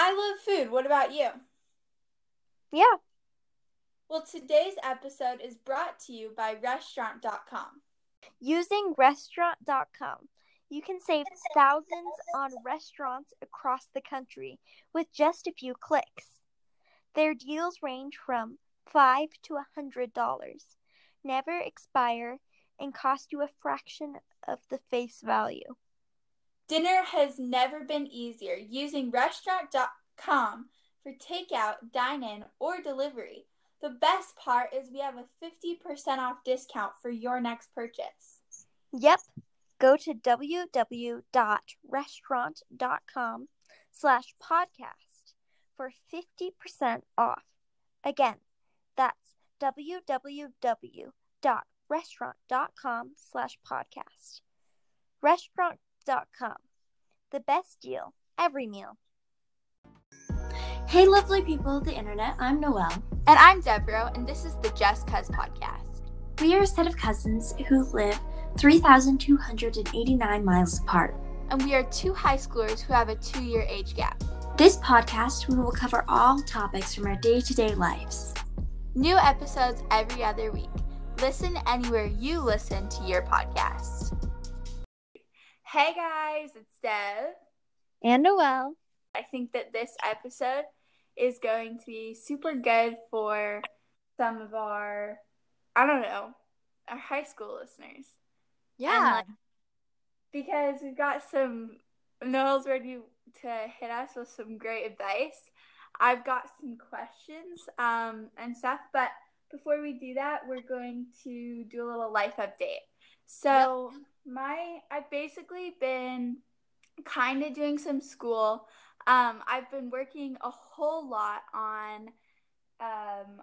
I love food. What about you? Yeah. Well, today's episode is brought to you by Restaurant.com. Using Restaurant.com, you can save thousands on restaurants across the country with just a few clicks. Their deals range from $5 to $100, never expire, and cost you a fraction of the face value. Dinner has never been easier using Restaurant.com for takeout, dine-in, or delivery. The best part is we have a 50% off discount for your next purchase. Yep. Go to www.restaurant.com/podcast for 50% off. Again, that's www.restaurant.com/podcast. Restaurant.com. The best deal every meal. Hey, lovely people of the internet. I'm Noelle. And I'm Deborah, and this is the Just Cuz podcast. We are a set of cousins who live 3,289 miles apart. And we are two high schoolers who have a 2-year age gap. This podcast, we will cover all topics from our day-to-day lives. New episodes every other week. Listen anywhere you listen to your podcast. Hey guys, it's Deb. And Noelle. I think that this episode is going to be super good for some of our, our high school listeners. Yeah. Because we've got some, Noel's ready to hit us with some great advice. I've got some questions and stuff, but before we do that, we're going to do a little life update. So I've basically been kind of doing some school. I've been working a whole lot on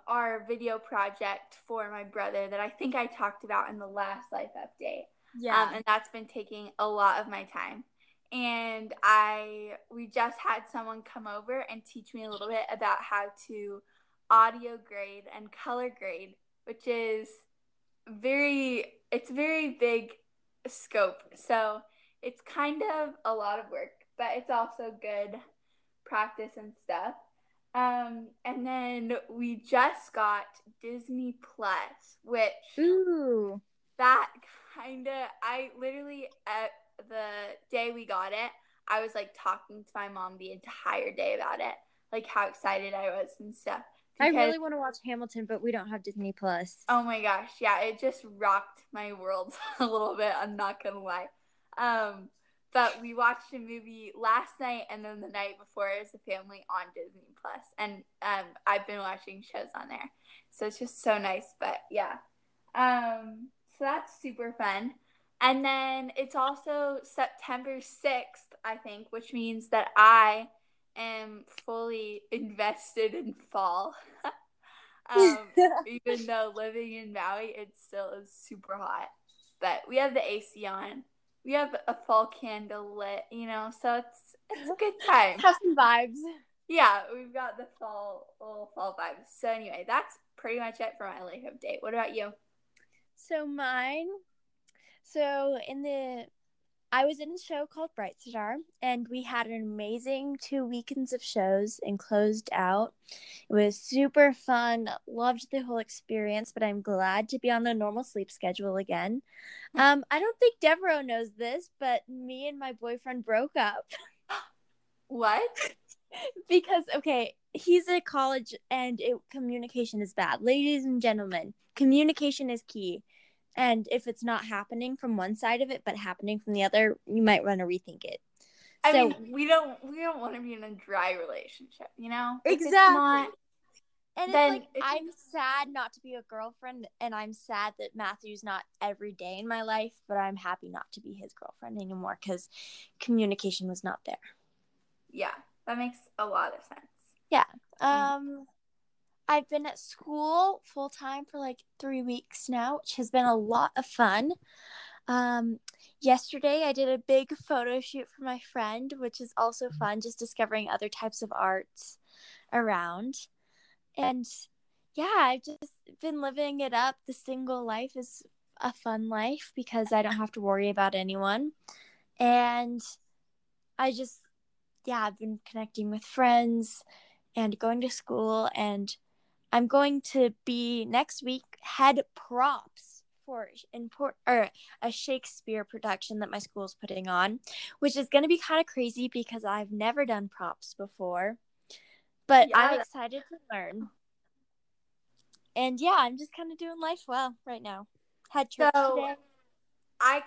our video project for my brother that I think I talked about in the last life update. Yeah. And that's been taking a lot of my time. And we just had someone come over and teach me a little bit about how to audio grade and color grade, which is very big scope. So it's kind of a lot of work, but it's also good practice and stuff. And then we just got Disney Plus, which that kind of, I literally, at the day we got it, I was like talking to my mom the entire day about it, like how excited I was and stuff. I really want to watch Hamilton, but we don't have Disney Plus. Oh my gosh, yeah, it just rocked my world a little bit, I'm not going to lie. But we watched a movie last night and then the night before as a family on Disney Plus. And I've been watching shows on there. So it's just so nice. But, yeah. So that's super fun. And then it's also September 6th, I think, which means that I am fully invested in fall. Even though living in Maui, it still is super hot. But we have the AC on. We have a fall candle lit, so it's a good time. Have some vibes. Yeah, we've got the fall vibes. So anyway, that's pretty much it for my life update. What about you? So mine, I was in a show called Bright Star, and we had an amazing 2 weekends of shows and closed out. It was super fun. Loved the whole experience, but I'm glad to be on the normal sleep schedule again. I don't think Devereaux knows this, but me and my boyfriend broke up. What? Because, he's at college, and communication is bad. Ladies and gentlemen, communication is key. And if it's not happening from one side of it, but happening from the other, you might want to rethink it. I mean, we don't want to be in a dry relationship, Exactly. I'm sad not to be a girlfriend, and I'm sad that Matthew's not every day in my life, but I'm happy not to be his girlfriend anymore because communication was not there. Yeah, that makes a lot of sense. Yeah. I've been at school full-time for, 3 weeks now, which has been a lot of fun. Yesterday, I did a big photo shoot for my friend, which is also fun, just discovering other types of arts around. And, yeah, I've just been living it up. The single life is a fun life because I don't have to worry about anyone. And I just yeah, I've been connecting with friends and going to school, and I'm going to be next week head props for a Shakespeare production that my school's putting on, which is going to be kind of crazy because I've never done props before, but yeah, I'm excited to learn. And yeah, I'm just kind of doing life well right now. Had church today. I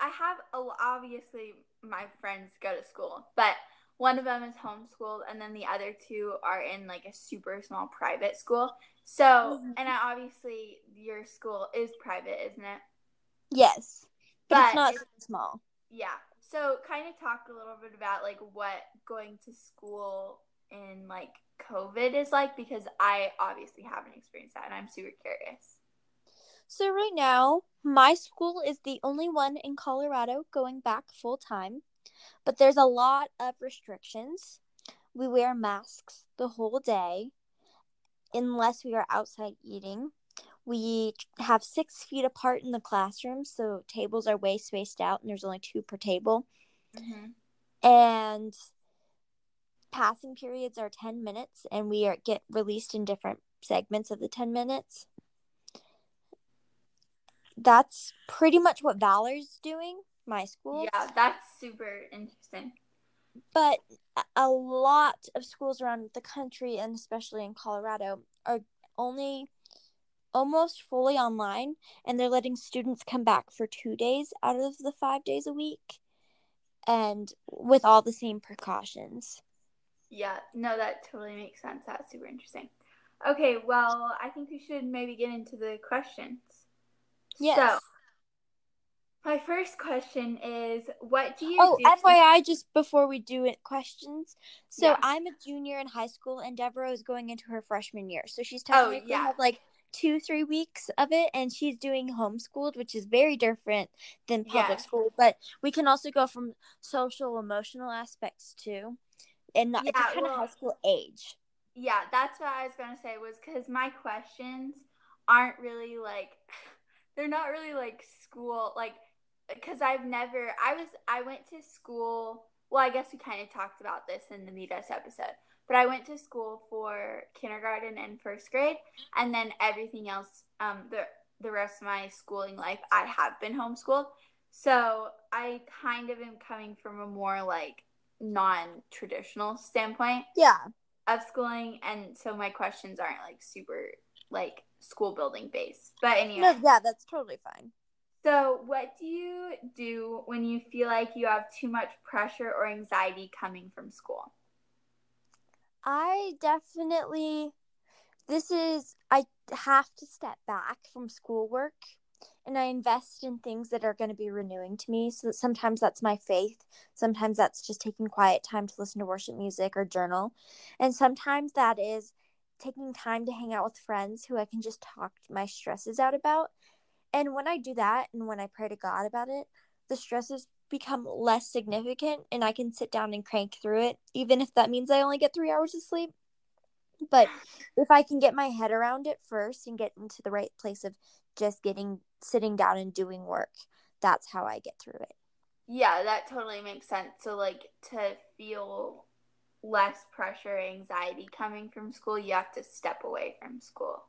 have, obviously my friends go to school, but one of them is homeschooled, and then the other two are in, like, a super small private school. So, and obviously your school is private, isn't it? Yes, but it's not small. Yeah. So kind of talk a little bit about, like, what going to school in, like, COVID is like, because I obviously haven't experienced that, and I'm super curious. So right now, my school is the only one in Colorado going back full time, but there's a lot of restrictions. We wear masks the whole day unless we are outside eating. We have 6 feet apart in the classroom, so tables are way spaced out, and there's only two per table. Mm-hmm. And passing periods are 10 minutes, and we get released in different segments of the 10 minutes. That's pretty much what Valor's doing, my school. Yeah, that's super interesting. But a lot of schools around the country, and especially in Colorado, are only almost fully online, and they're letting students come back for 2 days out of the 5 days a week, and with all the same precautions. Yeah, no, that totally makes sense. That's super interesting. Okay, well, I think we should maybe get into the questions. Yes. So, my first question is, what do you do? Oh, FYI, just before we do it, questions. So, yeah. I'm a junior in high school, and Deborah is going into her freshman year. So, she's technically have, like, 2-3 weeks of it, and she's doing homeschooled, which is very different than public school. But we can also go from social, emotional aspects, too. And not just kind of high school age. Yeah, that's what I was going to say, was because my questions aren't really, like... They're not really, like, school, like, because I went to school, well, I guess we kind of talked about this in the Meet Us episode, but I went to school for kindergarten and first grade, and then everything else, the rest of my schooling life, I have been homeschooled, so I kind of am coming from a more, like, non-traditional standpoint of schooling, and so my questions aren't, like, super, like, school building base, but anyway. No, yeah, that's totally fine. So what do you do when you feel like you have too much pressure or anxiety coming from school? I have to step back from schoolwork, and I invest in things that are going to be renewing to me. So that sometimes that's my faith. Sometimes that's just taking quiet time to listen to worship music or journal. And sometimes that is taking time to hang out with friends who I can just talk my stresses out about. And when I do that, and when I pray to God about it, the stresses become less significant, and I can sit down and crank through it, even if that means I only get 3 hours of sleep. But if I can get my head around it first and get into the right place of just sitting down and doing work, that's how I get through it. Yeah, that totally makes sense. So, like, to feel less pressure, anxiety coming from school, you have to step away from school.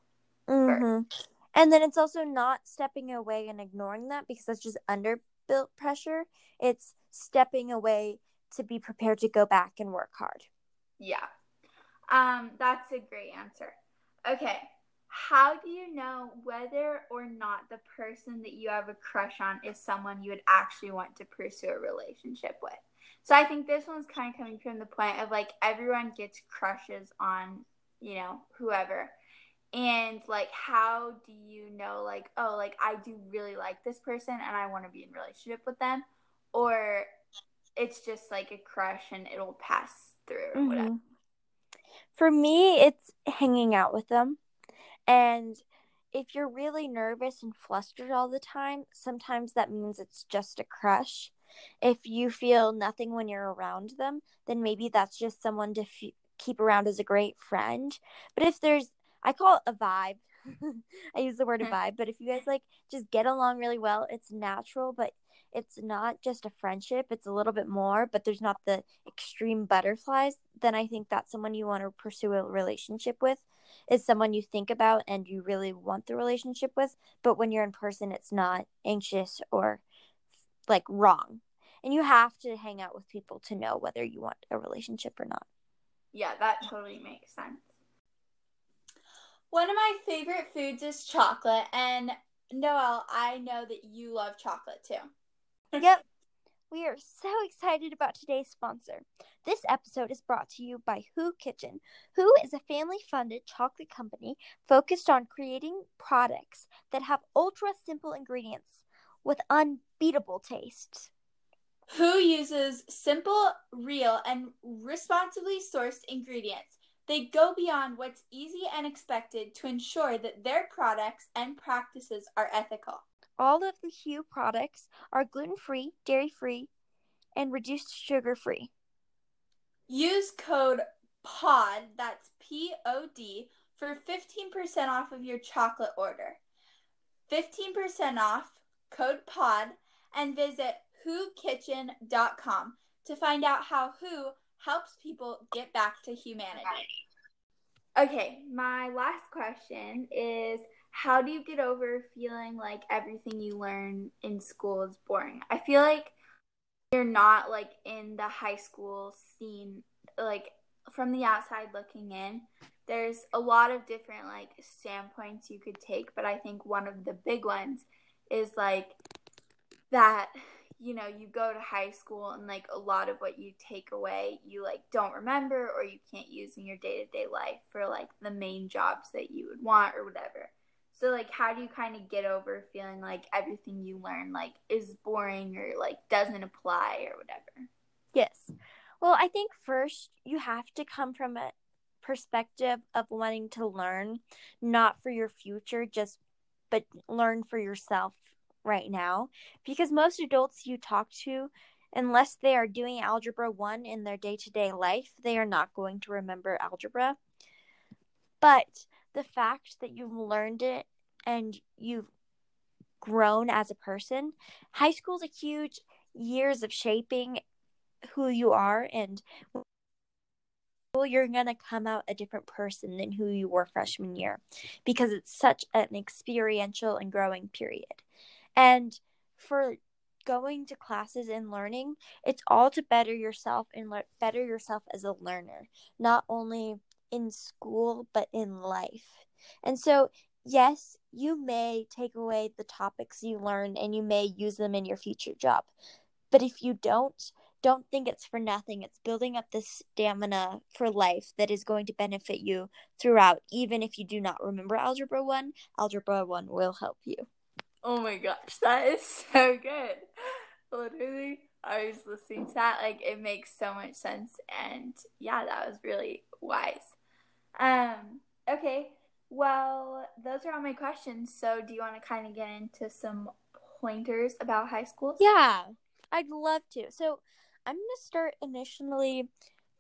Mm-hmm. First. And then it's also not stepping away and ignoring that, because that's just underbuilt pressure. It's stepping away to be prepared to go back and work hard. Yeah. That's a great answer. Okay. How do you know whether or not the person that you have a crush on is someone you would actually want to pursue a relationship with? So I think this one's kind of coming from the point of, like, everyone gets crushes on, you know, whoever. And, like, how do you know, like, oh, like, I do really like this person and I want to be in a relationship with them? Or it's just, like, a crush and it'll pass through or mm-hmm. whatever. For me, it's hanging out with them. And if you're really nervous and flustered all the time, sometimes that means it's just a crush. If you feel nothing when you're around them, then maybe that's just someone to keep around as a great friend. But if I call it a vibe. I use the word a vibe. But if you guys, like, just get along really well, it's natural. But it's not just a friendship, it's a little bit more, but there's not the extreme butterflies, then I think that's someone you want to pursue a relationship with, is someone you think about and you really want the relationship with. But when you're in person, it's not anxious or like wrong. And you have to hang out with people to know whether you want a relationship or not. Yeah, that totally makes sense. One of my favorite foods is chocolate, and Noelle, I know that you love chocolate too. Yep. We are so excited about today's sponsor. This episode is brought to you by HU Kitchen. HU is a family-funded chocolate company focused on creating products that have ultra-simple ingredients with unbeatable tastes. HU uses simple, real, and responsibly sourced ingredients. They go beyond what's easy and expected to ensure that their products and practices are ethical. All of the HU products are gluten-free, dairy-free, and reduced sugar-free. Use code POD, that's P-O-D, for 15% off of your chocolate order. 15% off, code POD, and visit HUKitchen.com to find out how HU helps people get back to humanity. Okay, my last question is, how do you get over feeling like everything you learn in school is boring? I feel like you're not like in the high school scene, like from the outside looking in. There's a lot of different like standpoints you could take, but I think one of the big ones is like that, you know, you go to high school and like a lot of what you take away, you like don't remember or you can't use in your day-to-day life for like the main jobs that you would want or whatever. So like, how do you kind of get over feeling like everything you learn like is boring or like doesn't apply or whatever? Yes. Well, I think first you have to come from a perspective of wanting to learn, not for your future, just, but learn for yourself right now, because most adults you talk to, unless they are doing algebra 1 in their day-to-day life, they are not going to remember algebra. But the fact that you've learned it and you've grown as a person, high school is a huge years of shaping who you are, and you're going to come out a different person than who you were freshman year, because it's such an experiential and growing period. And for going to classes and learning, it's all to better yourself and better yourself as a learner, not only in school, but in life. And so, yes, you may take away the topics you learn and you may use them in your future job. But if you don't think it's for nothing. It's building up the stamina for life that is going to benefit you throughout. Even if you do not remember Algebra 1, Algebra 1 will help you. Oh my gosh, that is so good. Literally, I was listening to that. Like, it makes so much sense. And yeah, that was really wise. Okay, well, those are all my questions. So do you want to kind of get into some pointers about high school? Yeah, I'd love to. So I'm going to start initially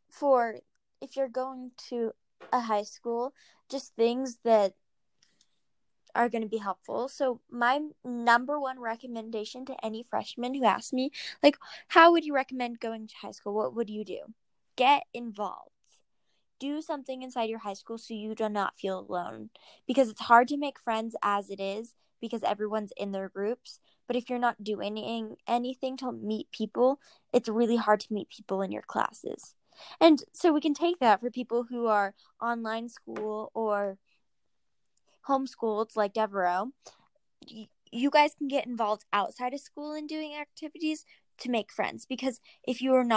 for if you're going to a high school, just things that are going to be helpful. So my number one recommendation to any freshman who asks me, like, how would you recommend going to high school? What would you do? Get involved. Do something inside your high school so you do not feel alone, because it's hard to make friends as it is because everyone's in their groups. But if you're not doing anything to meet people, it's really hard to meet people in your classes. And so we can take that for people who are online school or homeschooled like Devereaux. You guys can get involved outside of school in doing activities to make friends, because if you're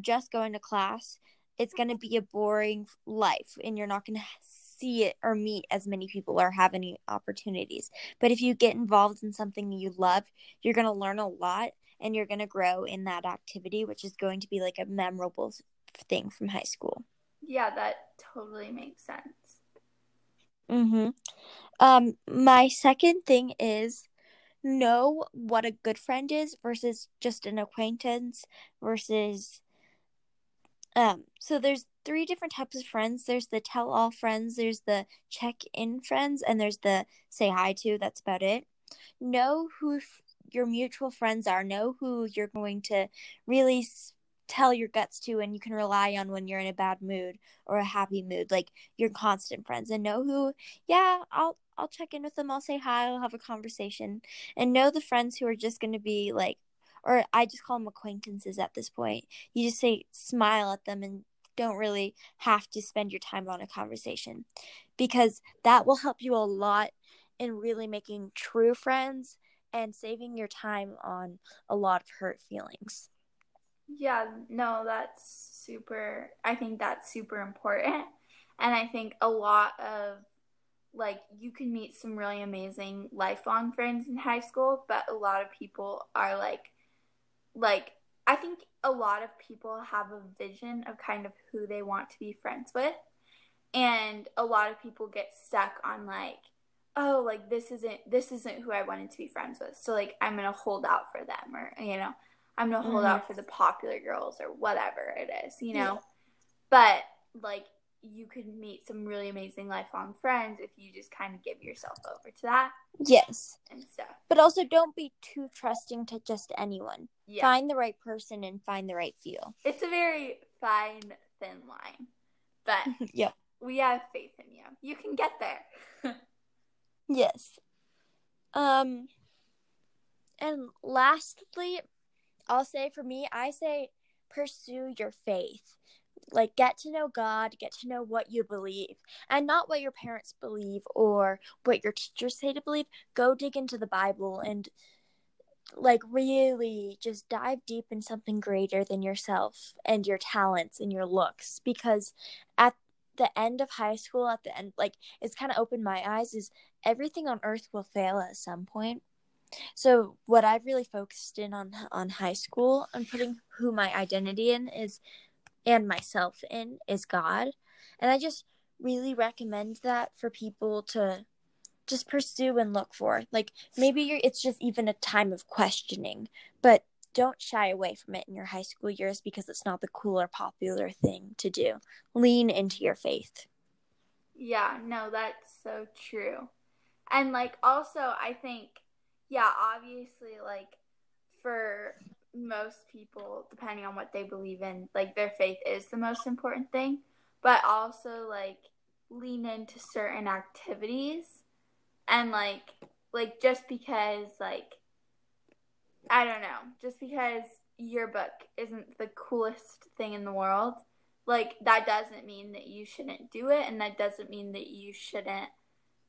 just going to class, it's going to be a boring life and you're not going to see it or meet as many people or have any opportunities. But if you get involved in something you love, you're going to learn a lot and you're going to grow in that activity, which is going to be like a memorable thing from high school. Yeah, that totally makes sense. Mm-hmm. My second thing is, know what a good friend is versus just an acquaintance versus so there's three different types of friends. There's the tell-all friends, there's the check-in friends, and there's the say hi to. That's about it. Know who your mutual friends are. Know who you're going to really tell your guts to and you can rely on when you're in a bad mood or a happy mood, like your constant friends. And know who, yeah, I'll check in with them, I'll say hi, I'll have a conversation. And know the friends who are just going to be like, or I just call them acquaintances at this point. You just say, smile at them and don't really have to spend your time on a conversation, because that will help you a lot in really making true friends and saving your time on a lot of hurt feelings. Yeah, no, I think that's super important. And I think a lot of, like, you can meet some really amazing lifelong friends in high school, but a lot of people are like, I think a lot of people have a vision of kind of who they want to be friends with. And a lot of people get stuck on like, oh, like this isn't who I wanted to be friends with. So like, I'm going to hold out for them, or, you know, I'm going to hold out for the popular girls or whatever it is, you know. Yeah. But like, you could meet some really amazing lifelong friends if you just kind of give yourself over to that. Yes. And stuff. But also don't be too trusting to just anyone. Yeah. Find the right person and find the right feel. It's a very thin line. But yeah, we have faith in you. You can get there. Yes. And lastly, I'll say for me, I say pursue your faith. Like, get to know God, get to know what you believe, and not what your parents believe or what your teachers say to believe. Go dig into the Bible and, like, really just dive deep in something greater than yourself and your talents and your looks. Because at the end of high school, at the end, like, it's kind of opened my eyes, is everything on earth will fail at some point. So what I've really focused in on high school and putting who my identity in is, and myself in, is God. And I just really recommend that for people to just pursue and look for. Like, maybe it's just even a time of questioning, but don't shy away from it in your high school years because it's not the cool or popular thing to do. Lean into your faith. Yeah, no, that's so true. And, like, also, I think, yeah, obviously, like, for most people, depending on what they believe in, like, their faith is the most important thing, but also, like, lean into certain activities. And like just because, like, I don't know, just because your book isn't the coolest thing in the world, like, that doesn't mean that you shouldn't do it, and that doesn't mean that you shouldn't,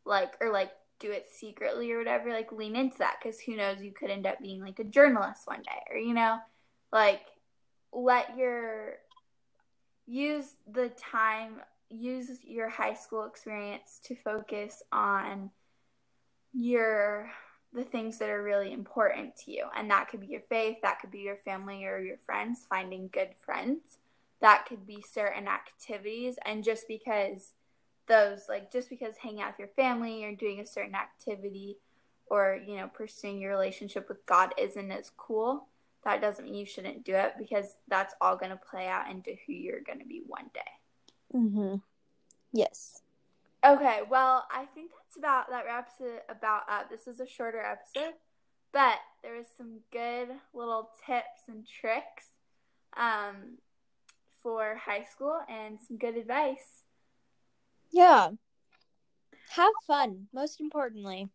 like, or, like, do it secretly or whatever. Like, lean into that, because who knows, you could end up being like a journalist one day, or, you know, like, use your high school experience to focus on the things that are really important to you. And that could be your faith, that could be your family or your friends, finding good friends, that could be certain activities. And just because hanging out with your family or doing a certain activity or, you know, pursuing your relationship with God isn't as cool, that doesn't mean you shouldn't do it, because that's all going to play out into who you're going to be one day. Mm-hmm. Yes. Okay, well, I think that wraps it about up. This is a shorter episode, but there was some good little tips and tricks for high school and some good advice. Yeah. Have fun, most importantly.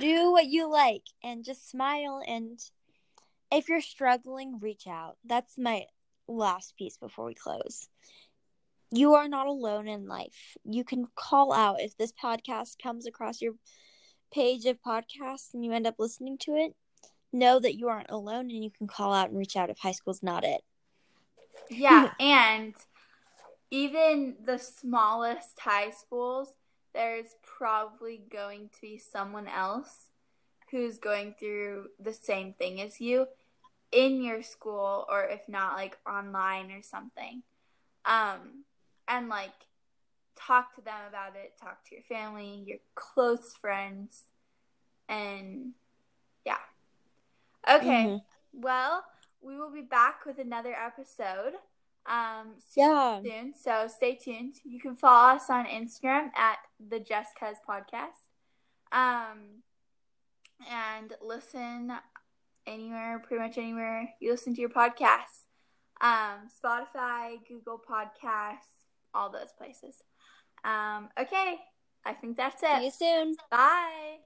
Do what you like and just smile, and if you're struggling, reach out. That's my last piece before we close. You are not alone in life. You can call out if this podcast comes across your page of podcasts and you end up listening to it. Know that you aren't alone, and you can call out and reach out if high school's not it. Yeah, and even the smallest high schools, there's probably going to be someone else who's going through the same thing as you in your school, or if not, like, online or something. And, like, talk to them about it. Talk to your family, your close friends, and, yeah. Okay, Well, we will be back with another episode soon, so stay tuned. You can follow us on Instagram at the Just Cuz Podcast. and listen anywhere, pretty much anywhere you listen to your podcasts. Spotify, Google Podcasts, all those places. Okay, I think that's it. See you soon. Bye.